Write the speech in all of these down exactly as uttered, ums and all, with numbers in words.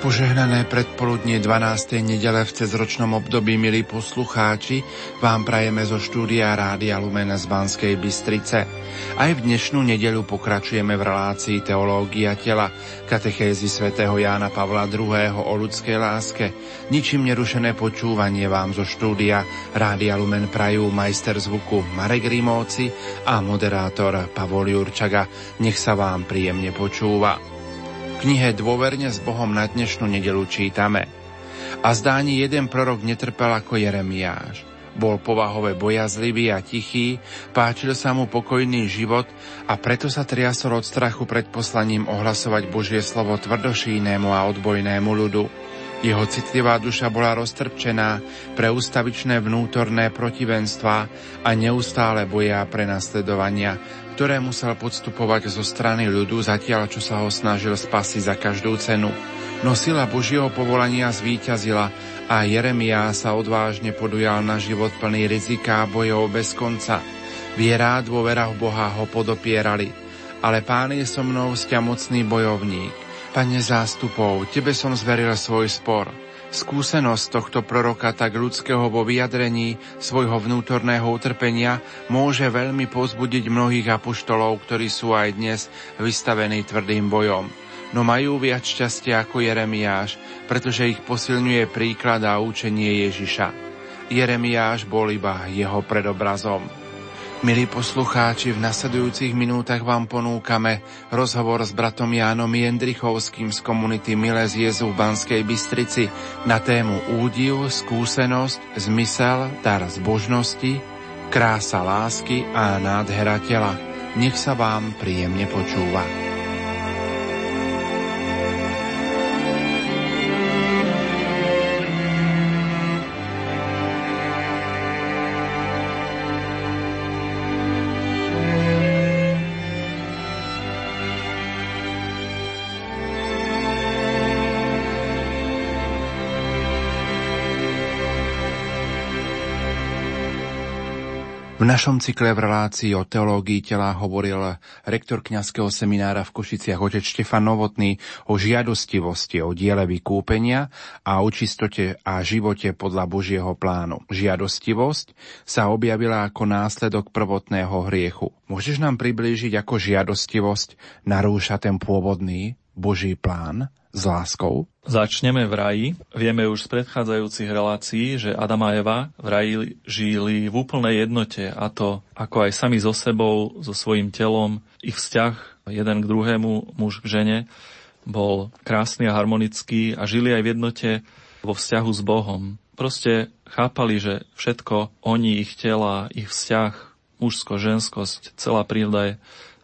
Požehnané predpoludnie dvanástej nedele v cezročnom období, milí poslucháči, vám prajeme zo štúdia Rádia Lumen z Banskej Bystrice. Aj v dnešnú nedeľu pokračujeme v relácii Teológia tela, katechézy svätého Jána Pavla druhého. O ľudskej láske. Ničím nerušené počúvanie vám zo štúdia Rádia Lumen prajú majster zvuku Marek Rimóci a moderátor Pavol Jurčaga. Nech sa vám príjemne počúva. V knihe Dôverne s Bohom na dnešnú nedeľu čítame: A zdá ani jeden prorok netrpel ako Jeremiáš. Bol povahove bojazlivý a tichý, páčil sa mu pokojný život a preto sa triasol od strachu pred poslaním ohlasovať Božie slovo tvrdošíjnému a odbojnému ľudu. Jeho citlivá duša bola roztrpčená pre ústavičné vnútorné protivenstvá a neustále boja a prenasledovania, ktoré musel podstupovať zo strany ľudu, zatiaľ čo sa ho snažil spasiť za každú cenu. No sila Božieho povolania zvíťazila a Jeremiáš sa odvážne podujal na život plný rizika a bojov bez konca. Viera a dôvera v Boha ho podopierali. Ale Pán je so mnou, sťa mocný bojovník. Pane zástupov, tebe som zveril svoj spor. Skúsenosť tohto proroka, tak ľudského vo vyjadrení svojho vnútorného utrpenia, môže veľmi povzbudiť mnohých apoštolov, ktorí sú aj dnes vystavení tvrdým bojom. No majú viac šťastia ako Jeremiáš, pretože ich posilňuje príklad a učenie Ježiša. Jeremiáš bol iba jeho predobrazom. Milí poslucháči, v nasledujúcich minútach vám ponúkame rozhovor s bratom Jánom Jendrichovským z komunity Milé z Jezu v Banskej Bystrici na tému Údiv, skúsenosť, zmysel, dar zbožnosti, krása lásky a nádhera tela. Nech sa vám príjemne počúva. V našom cykle v relácii o teológii tela hovoril rektor kňazského seminára v Košiciach otec Štefan Novotný o žiadostivosti, o diele vykúpenia a o čistote a živote podľa Božieho plánu. Žiadostivosť sa objavila ako následok prvotného hriechu. Môžeš nám priblížiť, ako žiadostivosť narúša ten pôvodný Boží plán s láskou? Začneme v raji. Vieme už z predchádzajúcich relácií, že Adam a Eva v raji žili v úplnej jednote, a to ako aj sami so sebou, so svojím telom. Ich vzťah jeden k druhému, muž k žene, bol krásny a harmonický a žili aj v jednote vo vzťahu s Bohom. Proste chápali, že všetko oni, ich tela, ich vzťah, mužsko, ženskosť, celá príroda je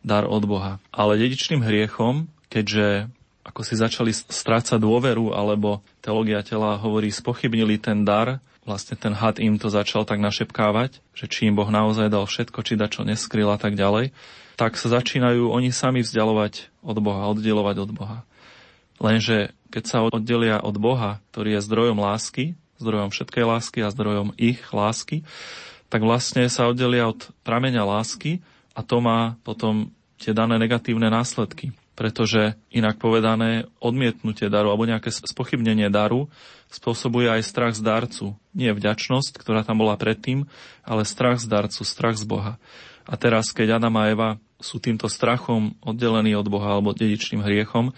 dar od Boha. Ale dedičným hriechom, keďže ako si začali strácať dôveru, alebo teológia tela hovorí, spochybnili ten dar, vlastne ten had im to začal tak našepkávať, že či im Boh naozaj dal všetko, či dačo neskryl a tak ďalej, tak sa začínajú oni sami vzdialovať od Boha, oddelovať od Boha. Lenže keď sa oddelia od Boha, ktorý je zdrojom lásky, zdrojom všetkej lásky a zdrojom ich lásky, tak vlastne sa oddelia od prameňa lásky a to má potom tie dané negatívne následky. Pretože inak povedané, odmietnutie daru alebo nejaké spochybnenie daru spôsobuje aj strach z darcu. Nie vďačnosť, ktorá tam bola predtým, ale strach z darcu, strach z Boha. A teraz, keď Adam a Eva sú týmto strachom oddelení od Boha alebo dedičným hriechom,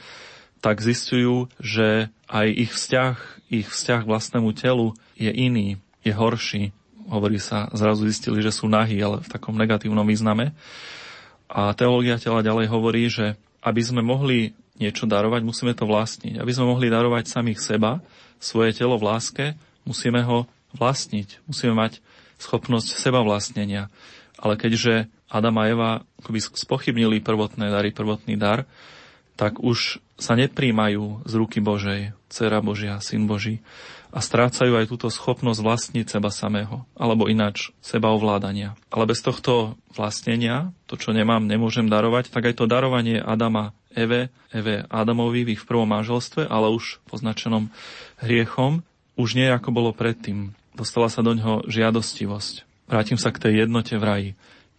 tak zistujú, že aj ich vzťah, ich vzťah k vlastnému telu je iný, je horší. Hovorí sa, zrazu zistili, že sú nahí, ale v takom negatívnom význame. A teológia tela ďalej hovorí, že aby sme mohli niečo darovať, musíme to vlastniť. Aby sme mohli darovať samých seba, svoje telo v láske, musíme ho vlastniť. Musíme mať schopnosť seba vlastnenia. Ale keďže Adam a Eva akoby spochybnili prvotné dary, prvotný dar, tak už sa nepríjmajú z ruky Božej, dcera Božia, syn Boží. A strácajú aj túto schopnosť vlastniť seba samého. Alebo ináč, seba ovládania. Ale bez tohto vlastnenia, to, čo nemám, nemôžem darovať, tak aj to darovanie Adama Eve, Eve Adamovi v ich prvom manželstve, ale už označenom hriechom, už nie ako bolo predtým. Dostala sa do ňoho žiadostivosť. Vrátim sa k tej jednote v raji.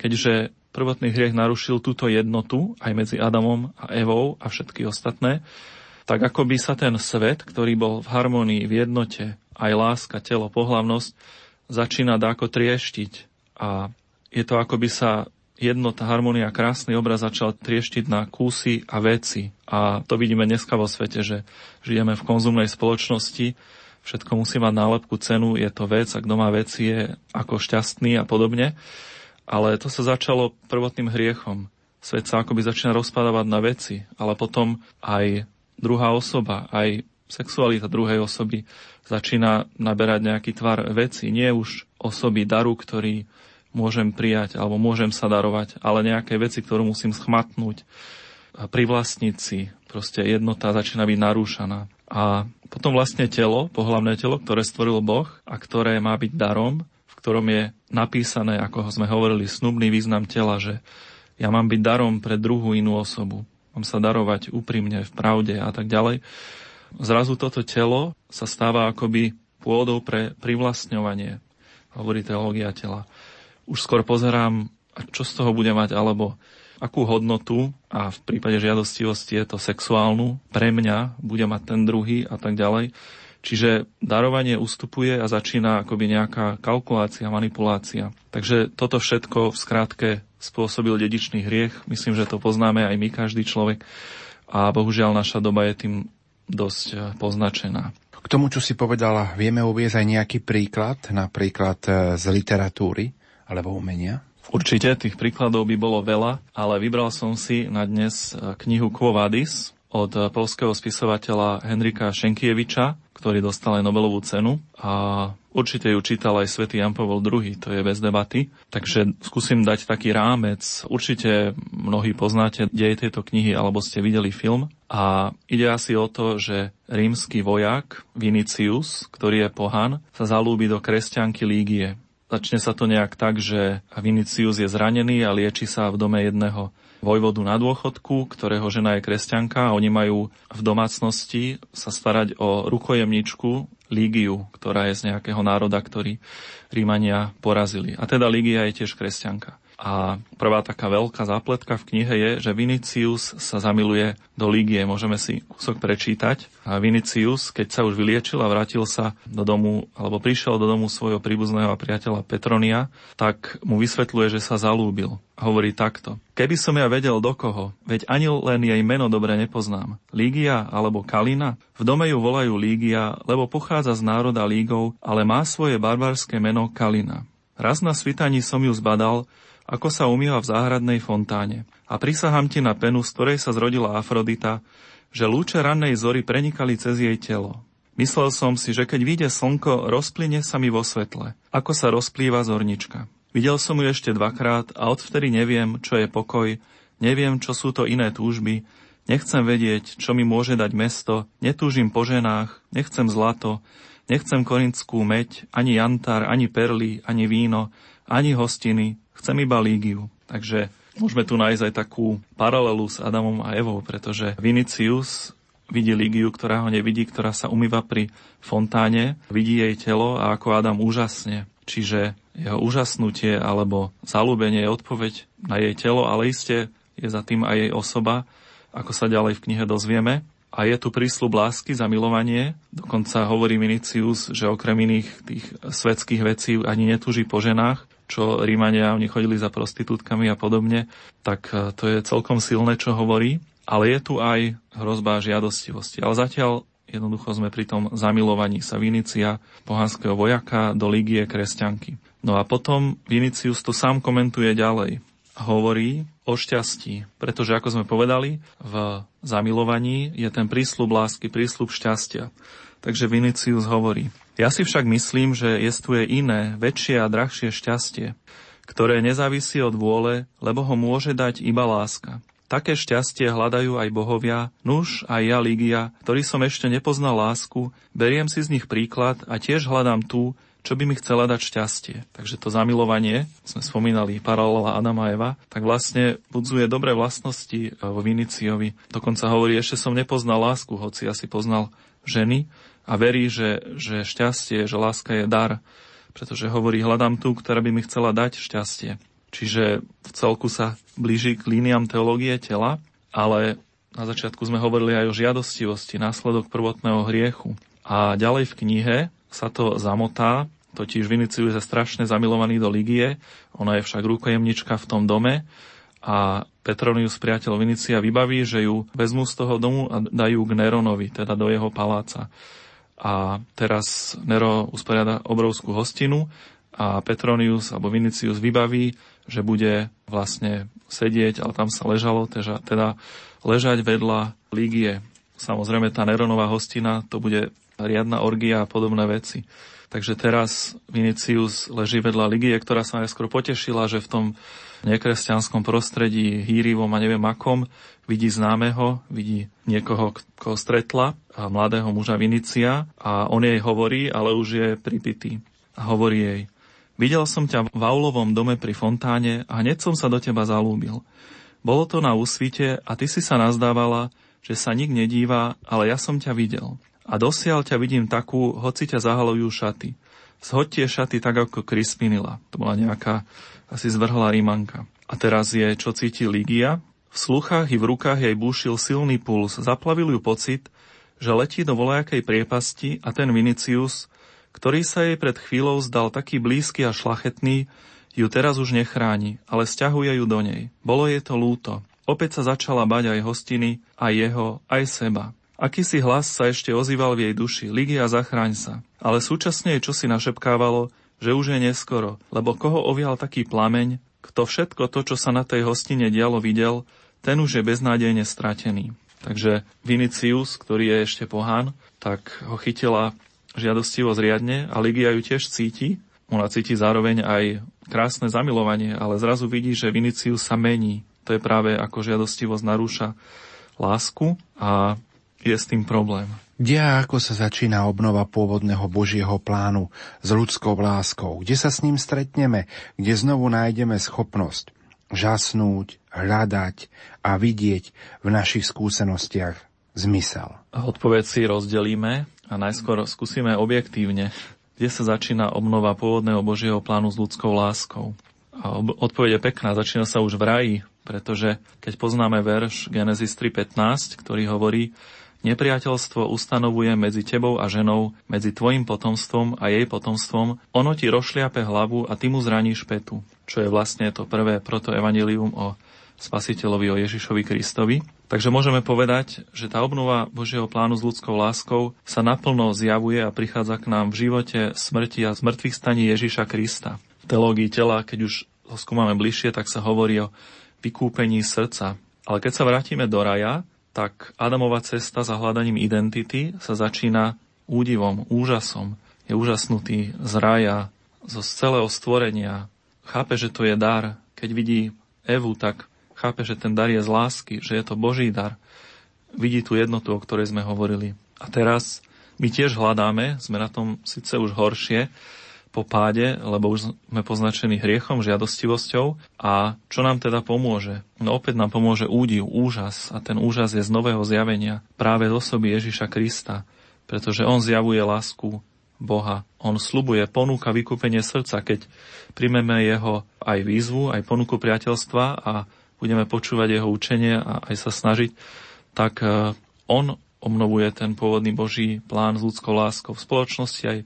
Keďže prvotný hriech narušil túto jednotu, aj medzi Adamom a Evou a všetky ostatné, tak ako by sa ten svet, ktorý bol v harmonii, v jednote, aj láska, telo, pohlavnosť, začína dáko trieštiť. A je to, ako by sa jednota, harmonia, krásny obraz začal trieštiť na kúsy a veci. A to vidíme dneska vo svete, že žijeme v konzumnej spoločnosti, všetko musí mať nálepku, cenu, je to vec, a kto má veci, je ako šťastný a podobne. Ale to sa začalo prvotným hriechom. Svet sa akoby začína rozpadávať na veci, ale potom aj druhá osoba, aj sexualita druhej osoby začína naberať nejaký tvar veci. Nie už osoby daru, ktorý môžem prijať alebo môžem sa darovať, ale nejaké veci, ktorú musím schmatnúť, privlastniť si. Proste jednota začína byť narúšaná. A potom vlastne telo, pohlavné telo, ktoré stvoril Boh a ktoré má byť darom, v ktorom je napísané, ako sme hovorili, snubný význam tela, že ja mám byť darom pre druhú inú osobu. Mám sa darovať úprimne, v pravde a tak ďalej. Zrazu toto telo sa stáva akoby pôdou pre privlastňovanie, hovorí teológia tela. Už skôr pozerám, čo z toho bude mať, alebo akú hodnotu, a v prípade žiadostivosti je to sexuálnu, pre mňa bude mať ten druhý a tak ďalej. Čiže darovanie ustupuje a začína akoby nejaká kalkulácia, manipulácia. Takže toto všetko v skratke spôsobil dedičný hriech. Myslím, že to poznáme aj my, každý človek. A bohužiaľ naša doba je tým dosť poznačená. K tomu, čo si povedala, vieme uviesť aj nejaký príklad, napríklad z literatúry alebo umenia? Určite, tých príkladov by bolo veľa, ale vybral som si na dnes knihu Quo Vadis od poľského spisovateľa Henryka Sienkiewicza, ktorý dostal aj Nobelovú cenu, a určite ju čítal aj svätý Ján Pavol druhý, to je bez debaty. Takže skúsim dať taký rámec. Určite mnohí poznáte dej tejto knihy alebo ste videli film. A ide asi o to, že rímsky vojak Vinicius, ktorý je pohan, sa zalúbi do kresťanky Lígie. Začne sa to nejak tak, že Vinicius je zranený a lieči sa v dome jedného vojvodu na dôchodku, ktorého žena je kresťanka, a oni majú v domácnosti sa starať o rukojemničku Lígiu, ktorá je z nejakého národa, ktorý Rímania porazili. A teda Lígia je tiež kresťanka. A prvá taká veľká zápletka v knihe je, že Vinicius sa zamiluje do Lígie. Môžeme si kúsok prečítať. A Vinicius, keď sa už vyliečil a vrátil sa do domu, alebo prišiel do domu svojho príbuzného a priateľa Petronia, tak mu vysvetľuje, že sa zalúbil. Hovorí takto. Keby som ja vedel do koho, veď ani len jej meno dobre nepoznám. Lígia alebo Kalina? V dome ju volajú Lígia, lebo pochádza z národa Lígov, ale má svoje barbarské meno Kalina. Raz na svitaní som ju zbadal, ako sa umýva v záhradnej fontáne. A prisahám ti na penu, z ktorej sa zrodila Afrodita, že lúče rannej zory prenikali cez jej telo. Myslel som si, že keď vyjde slnko, rozplyne sa mi vo svetle, ako sa rozplýva zornička. Videl som ju ešte dvakrát a odvtedy neviem, čo je pokoj, neviem, čo sú to iné túžby, nechcem vedieť, čo mi môže dať mesto, netúžim po ženách, nechcem zlato, nechcem korintskú meď, ani jantár, ani perly, ani víno, ani hostiny, chcem iba Lígiu. Takže môžeme tu nájsť aj takú paralelu s Adamom a Evou, pretože Vinicius vidí Lígiu, ktorá ho nevidí, ktorá sa umýva pri fontáne, vidí jej telo a ako Adam úžasne. Čiže jeho úžasnutie alebo zalúbenie je odpoveď na jej telo, ale iste je za tým aj jej osoba, ako sa ďalej v knihe dozvieme. A je tu prísľub lásky, zamilovanie. Dokonca hovorí Vinicius, že okrem iných tých svetských vecí ani netúži po ženách, čo Rímania, oni chodili za prostitútkami a podobne, tak to je celkom silné, čo hovorí. Ale je tu aj hrozba žiadostivosti. Ale zatiaľ jednoducho sme pri tom zamilovaní sa Vinicia, pohanského vojaka, do Lígie kresťanky. No a potom Vinicius to sám komentuje ďalej. Hovorí o šťastí, pretože, ako sme povedali, v zamilovaní je ten prísľub lásky, prísľub šťastia. Takže Vinicius hovorí: Ja si však myslím, že jestuje iné, väčšie a drahšie šťastie, ktoré nezávisí od vôle, lebo ho môže dať iba láska. Také šťastie hľadajú aj bohovia, nuž aj ja, Lígia, ktorý som ešte nepoznal lásku, beriem si z nich príklad a tiež hľadám tú, čo by mi chcela dať šťastie. Takže to zamilovanie, sme spomínali paralela Adama a Eva, tak vlastne budzuje dobré vlastnosti vo Viniciovi. Dokonca hovorí, ešte som nepoznal lásku, hoci asi poznal ženy, a verí, že, že šťastie, že láska je dar, pretože hovorí, hľadám tú, ktorá by mi chcela dať šťastie. Čiže v celku sa blíži k líniám teológie tela, ale Na začiatku sme hovorili aj o žiadostivosti, následok prvotného hriechu. A ďalej v knihe sa to zamotá, totiž Vinicius je strašne zamilovaný do Ligie, ona je však rukojemnička v tom dome a Petronius, priateľ Vinicia, vybaví, že ju vezmu z toho domu a dajú k Neronovi, teda do jeho paláca. A teraz Nero usporiada obrovskú hostinu a Petronius alebo Vinicius vybaví, že bude vlastne sedieť, ale tam sa ležalo, teda, teda ležať vedľa Ligie. Samozrejme, tá Neronová hostina, to bude riadna orgia a podobné veci. Takže teraz Vinicius leží vedľa Ligie, ktorá sa najskôr potešila, že v tom nekresťanskom prostredí, hýrivom a neviem akom, vidí známeho, vidí niekoho, koho stretla, a mladého muža Vinicia, a on jej hovorí, ale už je pripitý. A hovorí jej: videl som ťa v Aulovom dome pri fontáne a hneď som sa do teba zalúbil. Bolo to na úsvite a ty si sa nazdávala, že sa nik nedíva, ale ja som ťa videl. A dosiaľ ťa vidím takú, hoci ťa zahalujú šaty. Zhoď tie šaty tak, ako Krispinila. To bola nejaká asi zvrhlá Rímanka. A teraz je, čo cíti Ligia. V sluchách i v rukách jej búšil silný puls. Zaplavil ju pocit, že letí do voľajakej priepasti a ten Vinicius, ktorý sa jej pred chvíľou zdal taký blízky a šlachetný, ju teraz už nechráni, ale sťahuje ju do nej. Bolo jej to lúto. Opäť sa začala bať aj hostiny, aj jeho, aj seba. Akýsi hlas sa ešte ozýval v jej duši: Ligia, zachráň sa. Ale súčasne jej čosi našepkávalo, že už je neskoro, lebo koho ovial taký plameň, kto všetko to, čo sa na tej hostine dialo, videl, ten už je beznádejne stratený. Takže Vinicius, ktorý je ešte pohán, tak ho chytila žiadostivosť riadne a Ligia ju tiež cíti. Ona cíti zároveň aj krásne zamilovanie, ale zrazu vidí, že Vinicius sa mení. To je práve ako žiadostivosť narúša lásku a je s tým problém. Kde a ako sa začína obnova pôvodného Božieho plánu s ľudskou láskou? Kde sa s ním stretneme? Kde znovu nájdeme schopnosť žasnúť, hľadať a vidieť v našich skúsenostiach zmysel? Odpoveď si rozdelíme a najskôr skúsime objektívne, kde sa začína obnova pôvodného Božieho plánu s ľudskou láskou. A odpoveď je pekná, začína sa už v raji. Pretože keď poznáme verš Genesis tri pätnásť, ktorý hovorí: nepriateľstvo ustanovuje medzi tebou a ženou, medzi tvojim potomstvom a jej potomstvom, ono ti rozšliape hlavu a ty mu zraníš petu. Čo je vlastne to prvé protoevanjelium o Spasiteľovi, o Ježišovi Kristovi. Takže môžeme povedať, že tá obnova Božieho plánu s ľudskou láskou sa naplno zjavuje a prichádza k nám v živote, smrti a zmŕtvychstaní Ježiša Krista. V teológii tela, keď už ho skúmame bližšie, tak sa hovorí o vykúpení srdca. Ale keď sa vrátime do raja, tak Adamova cesta za hľadaním identity sa začína údivom, úžasom. Je úžasnutý z raja, zo celého stvorenia. Chápe, že to je dar. Keď vidí Evu, tak chápe, že ten dar je z lásky, že je to Boží dar. Vidí tú jednotu, o ktorej sme hovorili. A teraz my tiež hľadáme, sme na tom síce už horšie, po páde, lebo už sme poznačení hriechom, žiadostivosťou. A čo nám teda pomôže? No opäť nám pomôže údiv, úžas. A ten úžas je z nového zjavenia práve z osoby Ježiša Krista, pretože on zjavuje lásku Boha. On sľubuje, ponúka vykúpenie srdca, keď príjmeme jeho aj výzvu, aj ponuku priateľstva a budeme počúvať jeho učenie a aj sa snažiť, tak on obnovuje ten pôvodný Boží plán s ľudskou láskou v spoločnosti aj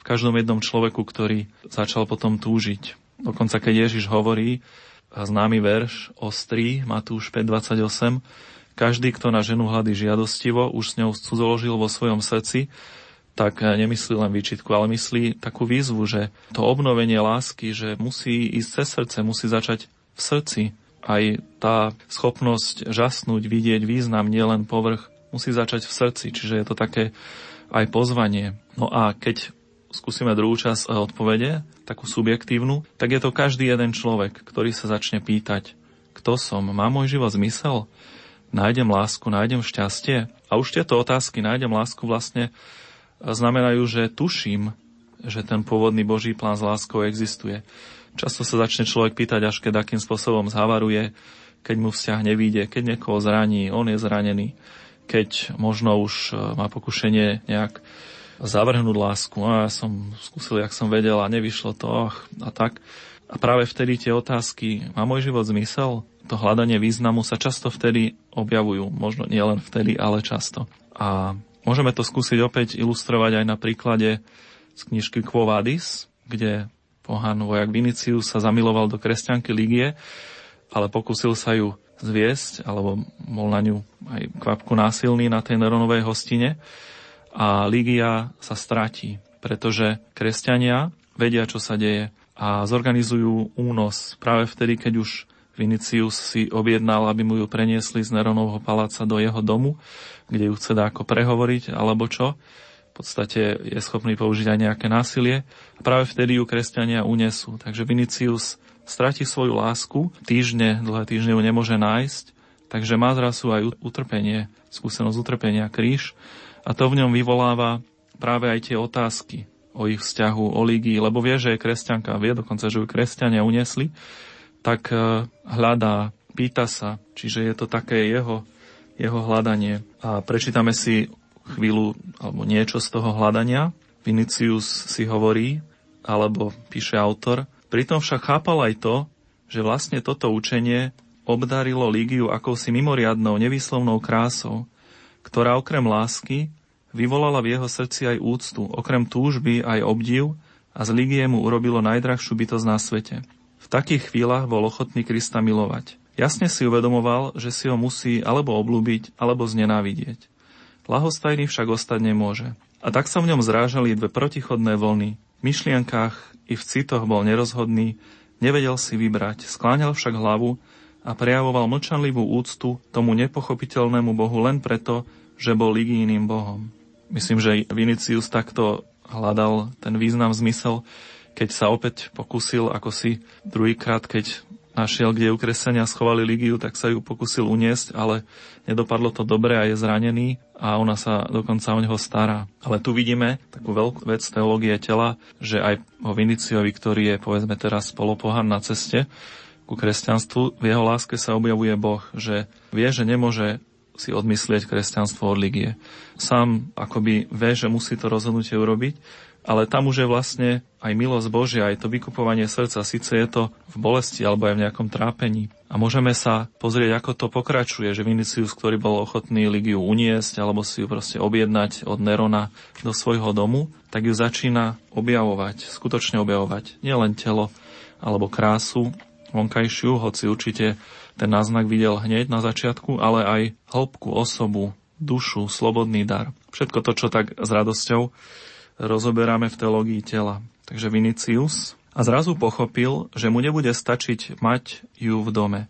v každom jednom človeku, ktorý začal potom túžiť. Dokonca keď Ježiš hovorí známy verš ostrý, Matúš päť dvadsaťosem, každý, kto na ženu hľadí žiadostivo, už s ňou cudzoložil vo svojom srdci, tak nemyslí len výčitku, ale myslí takú výzvu, že to obnovenie lásky, že musí ísť cez srdce, musí začať v srdci. Aj tá schopnosť žasnúť, vidieť význam, nielen povrch, musí začať v srdci, čiže je to také aj pozvanie. No a keď skúsime druhú časť odpovede, takú subjektívnu, tak je to každý jeden človek, ktorý sa začne pýtať: kto som? Má môj život zmysel? Nájdem lásku? Nájdem šťastie? A už tieto otázky, nájdem lásku, vlastne znamenajú, že tuším, že ten pôvodný Boží plán s láskou existuje. Často sa začne človek pýtať, až keď akým spôsobom zhavaruje, keď mu vzťah nevíde, keď niekoho zraní, on je zranený, keď možno už má pokušenie nejak zavrhnúť lásku. A ja som skúsil, jak som vedel, a nevyšlo to, och, a tak. A práve vtedy tie otázky, má môj život zmysel? To hľadanie významu sa často vtedy objavujú, možno nielen vtedy, ale často. A môžeme to skúsiť opäť ilustrovať aj na príklade z knižky Quo Vadis, kde pohan vojak Vinicius sa zamiloval do kresťanky Ligie, ale pokúsil sa ju zviesť, alebo bol na ňu aj kvapku násilný na tej Neronovej hostine. A Ligia sa stratí, pretože kresťania vedia, čo sa deje a zorganizujú únos práve vtedy, keď už Vinicius si objednal, aby mu ju preniesli z Neronovho paláca do jeho domu, kde ju chce dáko prehovoriť, alebo čo. V podstate je schopný použiť aj nejaké násilie. A práve vtedy ju kresťania unesú. Takže Vinicius stratí svoju lásku, týždne, dlhé týždne ju nemôže nájsť, takže má zrazu aj utrpenie, skúsenosť utrpenia, kríž. A to v ňom vyvoláva práve aj tie otázky o ich vzťahu, o Ligii, lebo vie, že je kresťanka, vie dokonca, že ju kresťania unesli, tak hľadá, pýta sa, čiže je to také jeho, jeho hľadanie. A prečítame si chvíľu alebo niečo z toho hľadania. Vinicius si hovorí, alebo píše autor, pritom však chápal aj to, že vlastne toto učenie obdarilo Ligiu akousi mimoriadnou, nevýslovnou krásou, ktorá okrem lásky vyvolala v jeho srdci aj úctu, okrem túžby aj obdiv a z Ligie mu urobilo najdrahšiu bytosť na svete. V takých chvíľach bol ochotný Krista milovať. Jasne si uvedomoval, že si ho musí alebo obľúbiť, alebo znenávidieť. Lahostajný však ostať nemôže. A tak sa v ňom zrážali dve protichodné vlny. V myšlienkách i v citoch bol nerozhodný, nevedel si vybrať, skláňal však hlavu a prejavoval mlčanlivú úctu tomu nepochopiteľnému bohu len preto, že bol Ligijným bohom. Myslím, že Vinicius takto hľadal ten význam, zmysel, keď sa opäť pokúsil, ako si druhýkrát, keď našiel, kde ju kresťania schovali Ligiu, tak sa ju pokúsil uniesť, ale nedopadlo to dobre a je zranený a ona sa dokonca o neho stará. Ale tu vidíme takú veľkú vec teológie tela, že aj o Viniciovi, ktorý je, povedzme teraz, polopohan na ceste ku kresťanstvu, v jeho láske sa objavuje Boh, že vie, že nemôže si odmyslieť kresťanstvo od Ligie. Sám akoby vie, že musí to rozhodnutie urobiť, ale tam už je vlastne aj milosť Božia, aj to vykupovanie srdca, síce je to v bolesti alebo aj v nejakom trápení. A môžeme sa pozrieť, ako to pokračuje, že Vinicius, ktorý bol ochotný Ligiu uniesť alebo si ju proste objednať od Nerona do svojho domu, tak ju začína objavovať, skutočne objavovať, nielen telo alebo krásu vonkajšiu, hoci určite ten náznak videl hneď na začiatku, ale aj hĺbku, osobu, dušu, slobodný dar. Všetko to, čo tak s radosťou rozoberáme v teológii tela. Takže Vinicius a zrazu pochopil, že mu nebude stačiť mať ju v dome,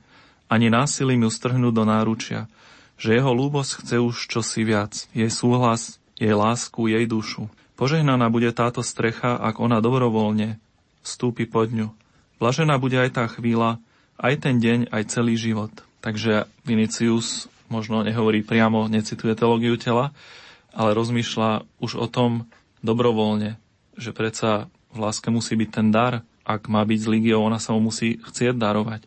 ani násilím ju strhnúť do náručia, že jeho ľúbosť chce už čosi viac, jej súhlas, jej lásku, jej dušu. Požehnaná bude táto strecha, ak ona dobrovoľne vstúpi pod ňu. Blažená bude aj tá chvíľa, aj ten deň, aj celý život. Takže Vinicius možno nehovorí priamo, necituje teológiu tela, ale rozmýšľa už o tom, dobrovoľne, že predsa v láske musí byť ten dar, ak má byť s Ligiou, ona sa mu musí chcieť darovať.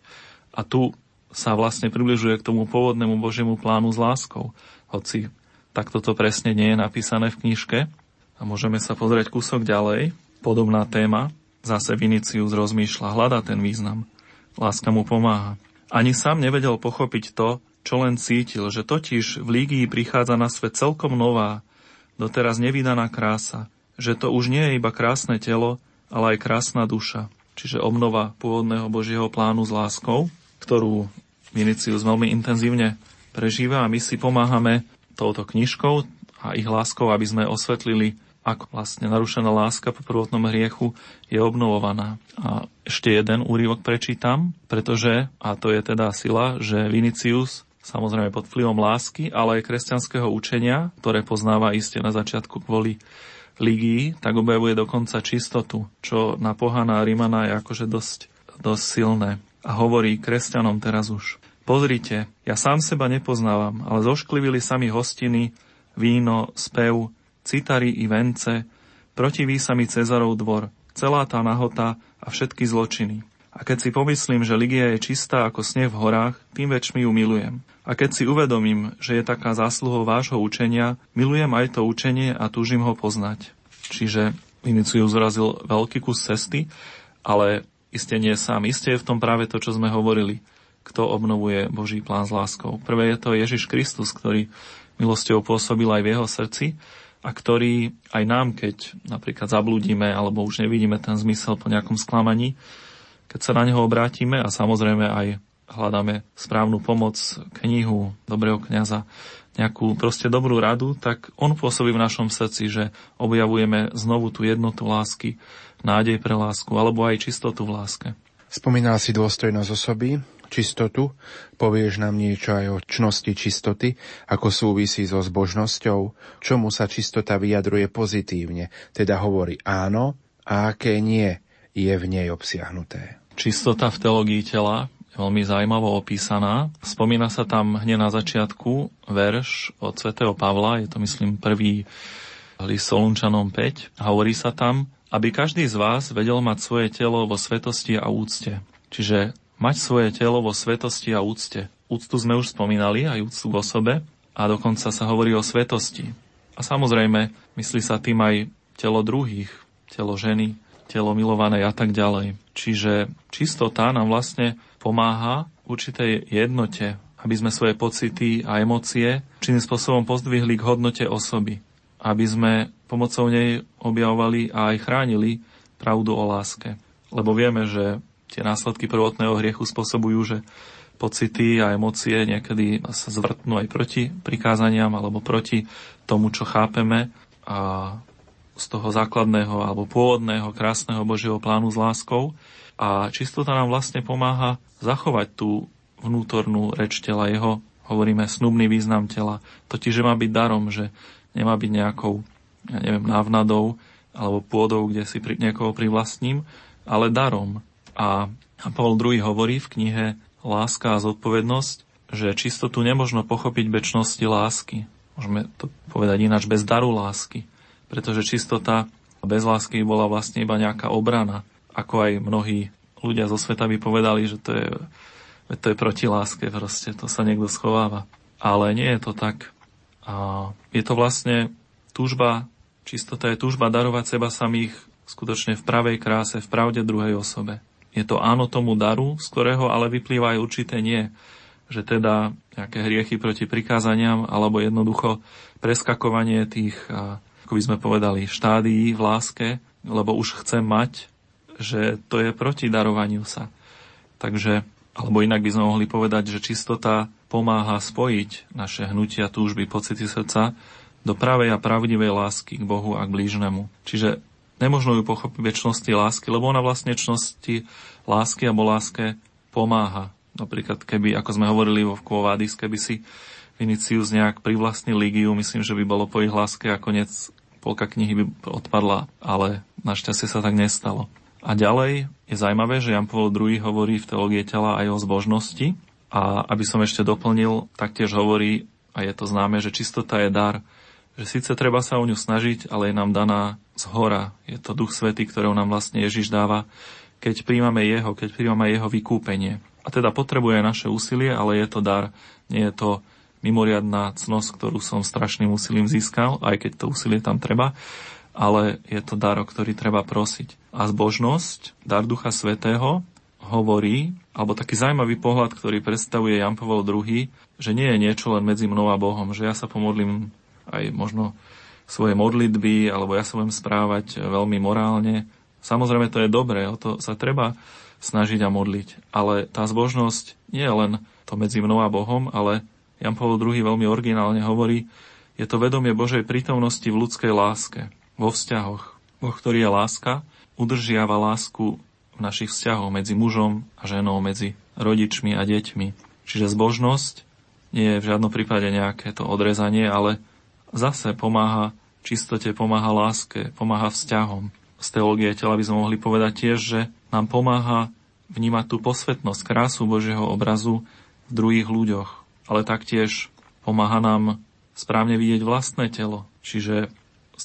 A tu sa vlastne približuje k tomu pôvodnému Božiemu plánu s láskou, hoci takto to presne nie je napísané v knižke. A môžeme sa pozrieť kúsok ďalej. Podobná téma, zase Vinicius rozmýšľa, hľadá ten význam. Láska mu pomáha. Ani sám nevedel pochopiť to, čo len cítil, že totiž v Ligii prichádza na svet celkom nová, doteraz nevydaná krása, že to už nie je iba krásne telo, ale aj krásna duša, čiže obnova pôvodného Božieho plánu s láskou, ktorú Vinicius veľmi intenzívne prežíva a my si pomáhame touto knižkou a ich láskou, aby sme osvetlili, ako vlastne narušená láska po prvotnom hriechu je obnovovaná. A ešte jeden úryvok prečítam, pretože, a to je teda sila, že Vinicius, samozrejme pod vplyvom lásky, ale aj kresťanského učenia, ktoré poznáva iste na začiatku kvôli Ligii, tak objavuje dokonca čistotu, čo na pohana a Rímana je akože dosť, dosť silné. A hovorí kresťanom teraz už. Pozrite, ja sám seba nepoznávam, ale zošklivili sa mi hostiny, víno, spev, citary i vence, protiví sa mi Cezarov dvor, celá tá nahota a všetky zločiny. A keď si pomyslím, že Ligia je čistá ako sneh v horách, tým väčšmi ju milujem. A keď si uvedomím, že je taká zásluhou vášho učenia, milujem aj to učenie a túžim ho poznať. Čiže Vinicius zrazil veľký kus cesty, ale Iste nie sám. Iste je v tom práve to, čo sme hovorili. Kto obnovuje Boží plán s láskou. Prvé je to Ježiš Kristus, ktorý milosťou pôsobil aj v jeho srdci a ktorý aj nám, keď napríklad zablúdime alebo už nevidíme ten zmysel po nejakom sklamaní, keď sa na neho obrátime a samozrejme aj hľadáme správnu pomoc, knihu, dobrého kňaza, nejakú proste dobrú radu, tak on pôsobí v našom srdci, že objavujeme znovu tú jednotu lásky, nádej pre lásku, alebo aj čistotu v láske. Spomínal si dôstojnosť osoby, čistotu, povieš nám niečo aj o čnosti čistoty, ako súvisí so zbožnosťou, čomu sa čistota vyjadruje pozitívne, teda hovorí áno a aké nie je v nej obsiahnuté. Čistota v teológii tela je veľmi zaujímavo opísaná. Spomína sa tam hneď na začiatku verš od svätého Pavla, je to myslím prvý list Solunčanom päť. Hovorí sa tam, aby každý z vás vedel mať svoje telo vo svetosti a úcte. Čiže mať svoje telo vo svetosti a úcte. Úctu sme už spomínali, aj úctu k osobe, a dokonca sa hovorí o svetosti. A samozrejme, myslí sa tým aj telo druhých, telo ženy, telo milované a tak ďalej. Čiže čistota nám vlastne pomáha určitej jednote, aby sme svoje pocity a emócie činým spôsobom pozdvihli k hodnote osoby, aby sme pomocou nej objavovali a aj chránili pravdu o láske. Lebo vieme, že tie následky prvotného hriechu spôsobujú, že pocity a emócie niekedy sa zvrtnú aj proti prikázaniam alebo proti tomu, čo chápeme a z toho základného alebo pôvodného krásneho Božieho plánu s láskou. A čistota nám vlastne pomáha zachovať tú vnútornú reč tela, jeho, hovoríme, snubný význam tela. Totiž, že má byť darom, že nemá byť nejakou, ja neviem, návnadou alebo pôdou, kde si pri, niekoho privlastním, ale darom. A Pavol druhý hovorí v knihe Láska a zodpovednosť, že čistotu nemožno pochopiť bez čnosti lásky. Môžeme to povedať ináč, bez daru lásky. Pretože čistota bez lásky bola vlastne iba nejaká obrana. Ako aj mnohí ľudia zo sveta by povedali, že to je, to je proti láske, proste to sa niekto schováva. Ale nie je to tak. A je to vlastne túžba, čistota je túžba darovať seba samých skutočne v pravej kráse, v pravde druhej osobe. Je to áno tomu daru, z ktorého ale vyplýva aj určité nie. Že teda nejaké hriechy proti prikázaniam alebo jednoducho preskakovanie tých, ako by sme povedali, štádií v láske, lebo už chce mať, že to je proti darovaniu sa. Takže, alebo inak by sme mohli povedať, že čistota pomáha spojiť naše hnutia, túžby, pocity srdca do pravej a pravdivej lásky k Bohu a k blížnemu. Čiže nemožno ju pochopiť bez čnosti lásky, lebo ona vlastne čnosti lásky alebo láske pomáha. Napríklad, keby, ako sme hovorili vo Quo Vadis, keby si Vinicius nejak privlastnil Ligiu, myslím, že by bolo po ich láske a koniec polka knihy by odpadla, ale našťastie sa tak nestalo. A ďalej je zaujímavé, že Jan Pavol druhý hovorí v teológii tela aj o zbožnosti. A aby som ešte doplnil, taktiež hovorí, a je to známe, že čistota je dar, že síce treba sa o ňu snažiť, ale je nám daná zhora. Je to Duch Svätý, ktorého nám vlastne Ježiš dáva, keď príjmame jeho, keď príjmame jeho vykúpenie. A teda potrebuje naše úsilie, ale je to dar. Nie je to mimoriadná cnosť, ktorú som strašným úsilím získal, aj keď to úsilie tam treba, ale je to dar, o ktorý treba prosiť. A zbožnosť, dar Ducha Svätého, hovorí, alebo taký zaujímavý pohľad, ktorý predstavuje Jan Pavol druhý, že nie je niečo len medzi mnou a Bohom, že ja sa pomodlím aj možno svoje modlitby, alebo ja sa budem správať veľmi morálne. Samozrejme, to je dobré, o to sa treba snažiť a modliť, ale tá zbožnosť nie je len to medzi mnou a Bohom, ale Jan Pavol druhý veľmi originálne hovorí, je to vedomie Božej prítomnosti v ľudskej láske, vo vzťahoch. Boh, ktorý je láska, udržiava lásku v našich vzťahoch medzi mužom a ženou, medzi rodičmi a deťmi. Čiže zbožnosť nie je v žiadnom prípade nejaké to odrezanie, ale zase pomáha čistote, pomáha láske, pomáha vzťahom. Z teológie tela by sme mohli povedať tiež, že nám pomáha vnímať tú posvetnosť, krásu Božieho obrazu v druhých ľuďoch, ale taktiež pomáha nám správne vidieť vlastné telo, čiže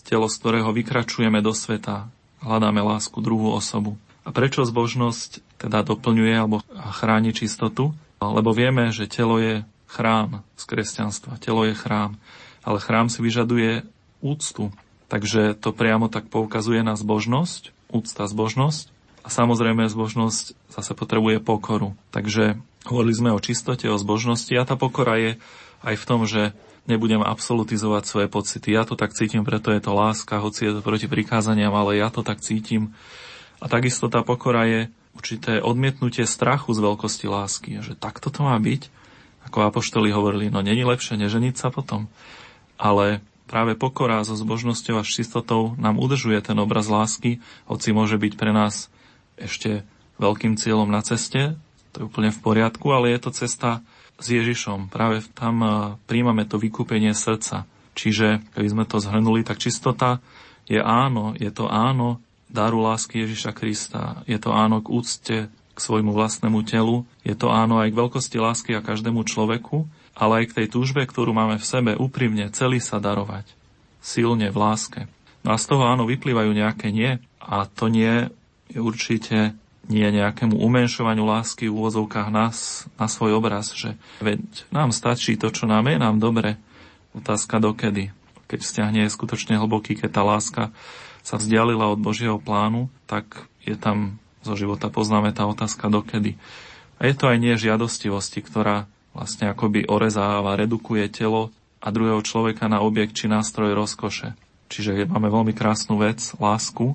telo, z ktorého vykračujeme do sveta, hľadáme lásku, druhú osobu. A prečo zbožnosť teda doplňuje alebo chráni čistotu? Lebo vieme, že telo je chrám z kresťanstva, telo je chrám, ale chrám si vyžaduje úctu. Takže to priamo tak poukazuje na zbožnosť, úcta, zbožnosť. A samozrejme zbožnosť zase potrebuje pokoru. Takže hovorili sme o čistote, o zbožnosti a tá pokora je aj v tom, že nebudem absolutizovať svoje pocity. Ja to tak cítim, preto je to láska, hoci je to proti prikázaniam, ale ja to tak cítim. A takisto tá pokora je určité odmietnutie strachu z veľkosti lásky. Že takto to má byť. Ako apoštoli hovorili, no není lepšie neženiť sa potom. Ale práve pokora so zbožnosťou a čistotou nám udržuje ten obraz lásky, hoci môže byť pre nás ešte veľkým cieľom na ceste. To je úplne v poriadku, ale je to cesta s Ježišom. Práve tam príjmame to vykúpenie srdca. Čiže, keby sme to zhrnuli, tak čistota je áno, je to áno daru lásky Ježiša Krista. Je to áno k úcte k svojmu vlastnému telu. Je to áno aj k veľkosti lásky a každému človeku, ale aj k tej túžbe, ktorú máme v sebe úprimne celý sa darovať. Silne v láske. No a z toho áno vyplývajú nejaké nie. A to nie je určite nie nejakému umenšovaniu lásky v úvozovkách nás na svoj obraz, že veď nám stačí to, čo nám je, nám dobre. Otázka dokedy. Keď vzťah nie je skutočne hlboký, keď tá láska sa vzdialila od Božieho plánu, tak je tam zo života poznáme tá otázka dokedy. A je to aj nie žiadostivosti, ktorá vlastne akoby orezáva, redukuje telo a druhého človeka na objekt či nástroj rozkoše. Čiže máme veľmi krásnu vec, lásku,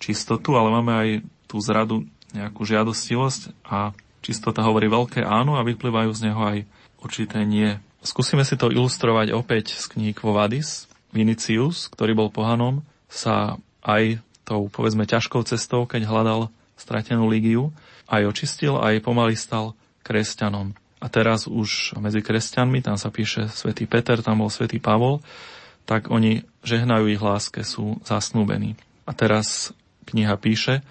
čistotu, ale máme aj tú zradu, nejakú žiadostivosť a čistota hovorí veľké áno a vyplývajú z neho aj určité nie. Skúsime si to ilustrovať opäť z kníh Quo Vadis. Vinicius, ktorý bol pohanom, sa aj tou, povedzme, ťažkou cestou, keď hľadal stratenú Ligiu, aj očistil, aj pomaly stal kresťanom. A teraz už medzi kresťanmi, tam sa píše svätý Peter, tam bol svätý Pavol, tak oni žehnajú ich láske, sú zasnúbení. A teraz kniha píše: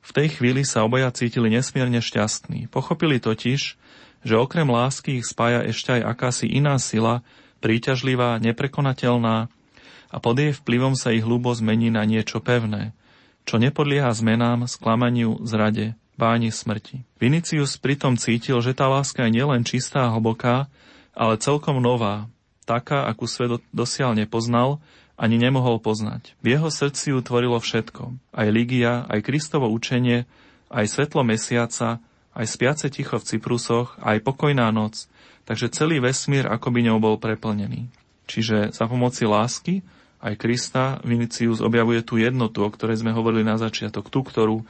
v tej chvíli sa obaja cítili nesmierne šťastní. Pochopili totiž, že okrem lásky ich spája ešte aj akási iná sila, príťažlivá, neprekonateľná, a pod jej vplyvom sa ich hlubo zmení na niečo pevné, čo nepodlieha zmenám, sklamaniu, zrade, báni smrti. Vinicius pritom cítil, že tá láska je nielen čistá a hlboká, ale celkom nová, taká, akú svet dosiaľ nepoznal, ani nemohol poznať. V jeho srdci ju tvorilo všetko. Aj Ligia, aj Kristovo učenie, aj svetlo mesiaca, aj spiace ticho v Cyprusoch, aj pokojná noc. Takže celý vesmír akoby ňou bol preplnený. Čiže za pomoci lásky, aj Krista, Vinicius objavuje tú jednotu, o ktorej sme hovorili na začiatok. Tú, ktorú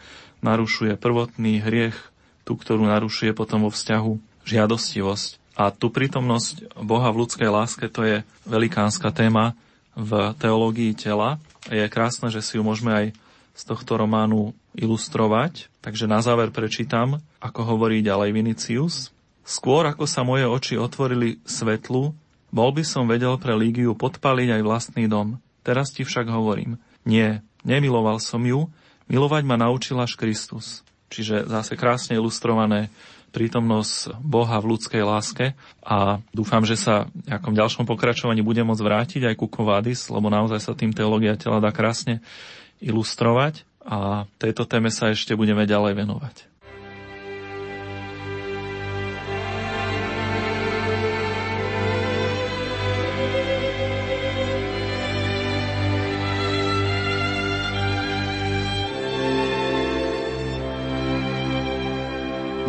narušuje prvotný hriech, tú, ktorú narušuje potom vo vzťahu žiadostivosť. A tú prítomnosť Boha v ľudskej láske, to je velikánska téma v teológii tela. Je krásne, že si ju môžeme aj z tohto románu ilustrovať. Takže na záver prečítam, ako hovorí ďalej Vinicius. Skôr ako sa moje oči otvorili svetlu, bol by som vedel pre Ligiu podpaliť aj vlastný dom. Teraz ti však hovorím, nie, nemiloval som ju, milovať ma naučil až Kristus. Čiže zase krásne ilustrované prítomnosť Boha v ľudskej láske a dúfam, že sa v nejakom ďalšom pokračovaní bude môcť vrátiť aj ku Quo Vadis, lebo naozaj sa tým teológia tela dá krásne ilustrovať a tejto téme sa ešte budeme ďalej venovať.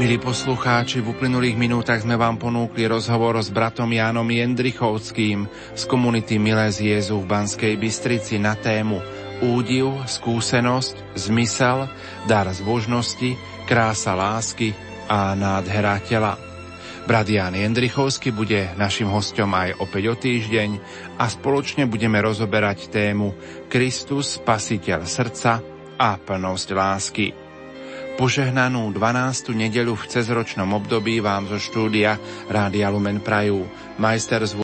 Milí poslucháči, v uplynulých minútach sme vám ponúkli rozhovor s bratom Jánom Jendrichovským z komunity Milé z Jezu v Banskej Bystrici na tému údiv, skúsenosť, zmysel, dar zbožnosti, krása lásky a nádhera tela. Brat Ján Jendrichovský bude našim hosťom aj opäť o týždeň a spoločne budeme rozoberať tému Kristus, spasiteľ srdca a plnosť lásky. Požehnanú dvanástu nedeľu v cezročnom období vám zo štúdia Rádia Lumen prajú majster zvuku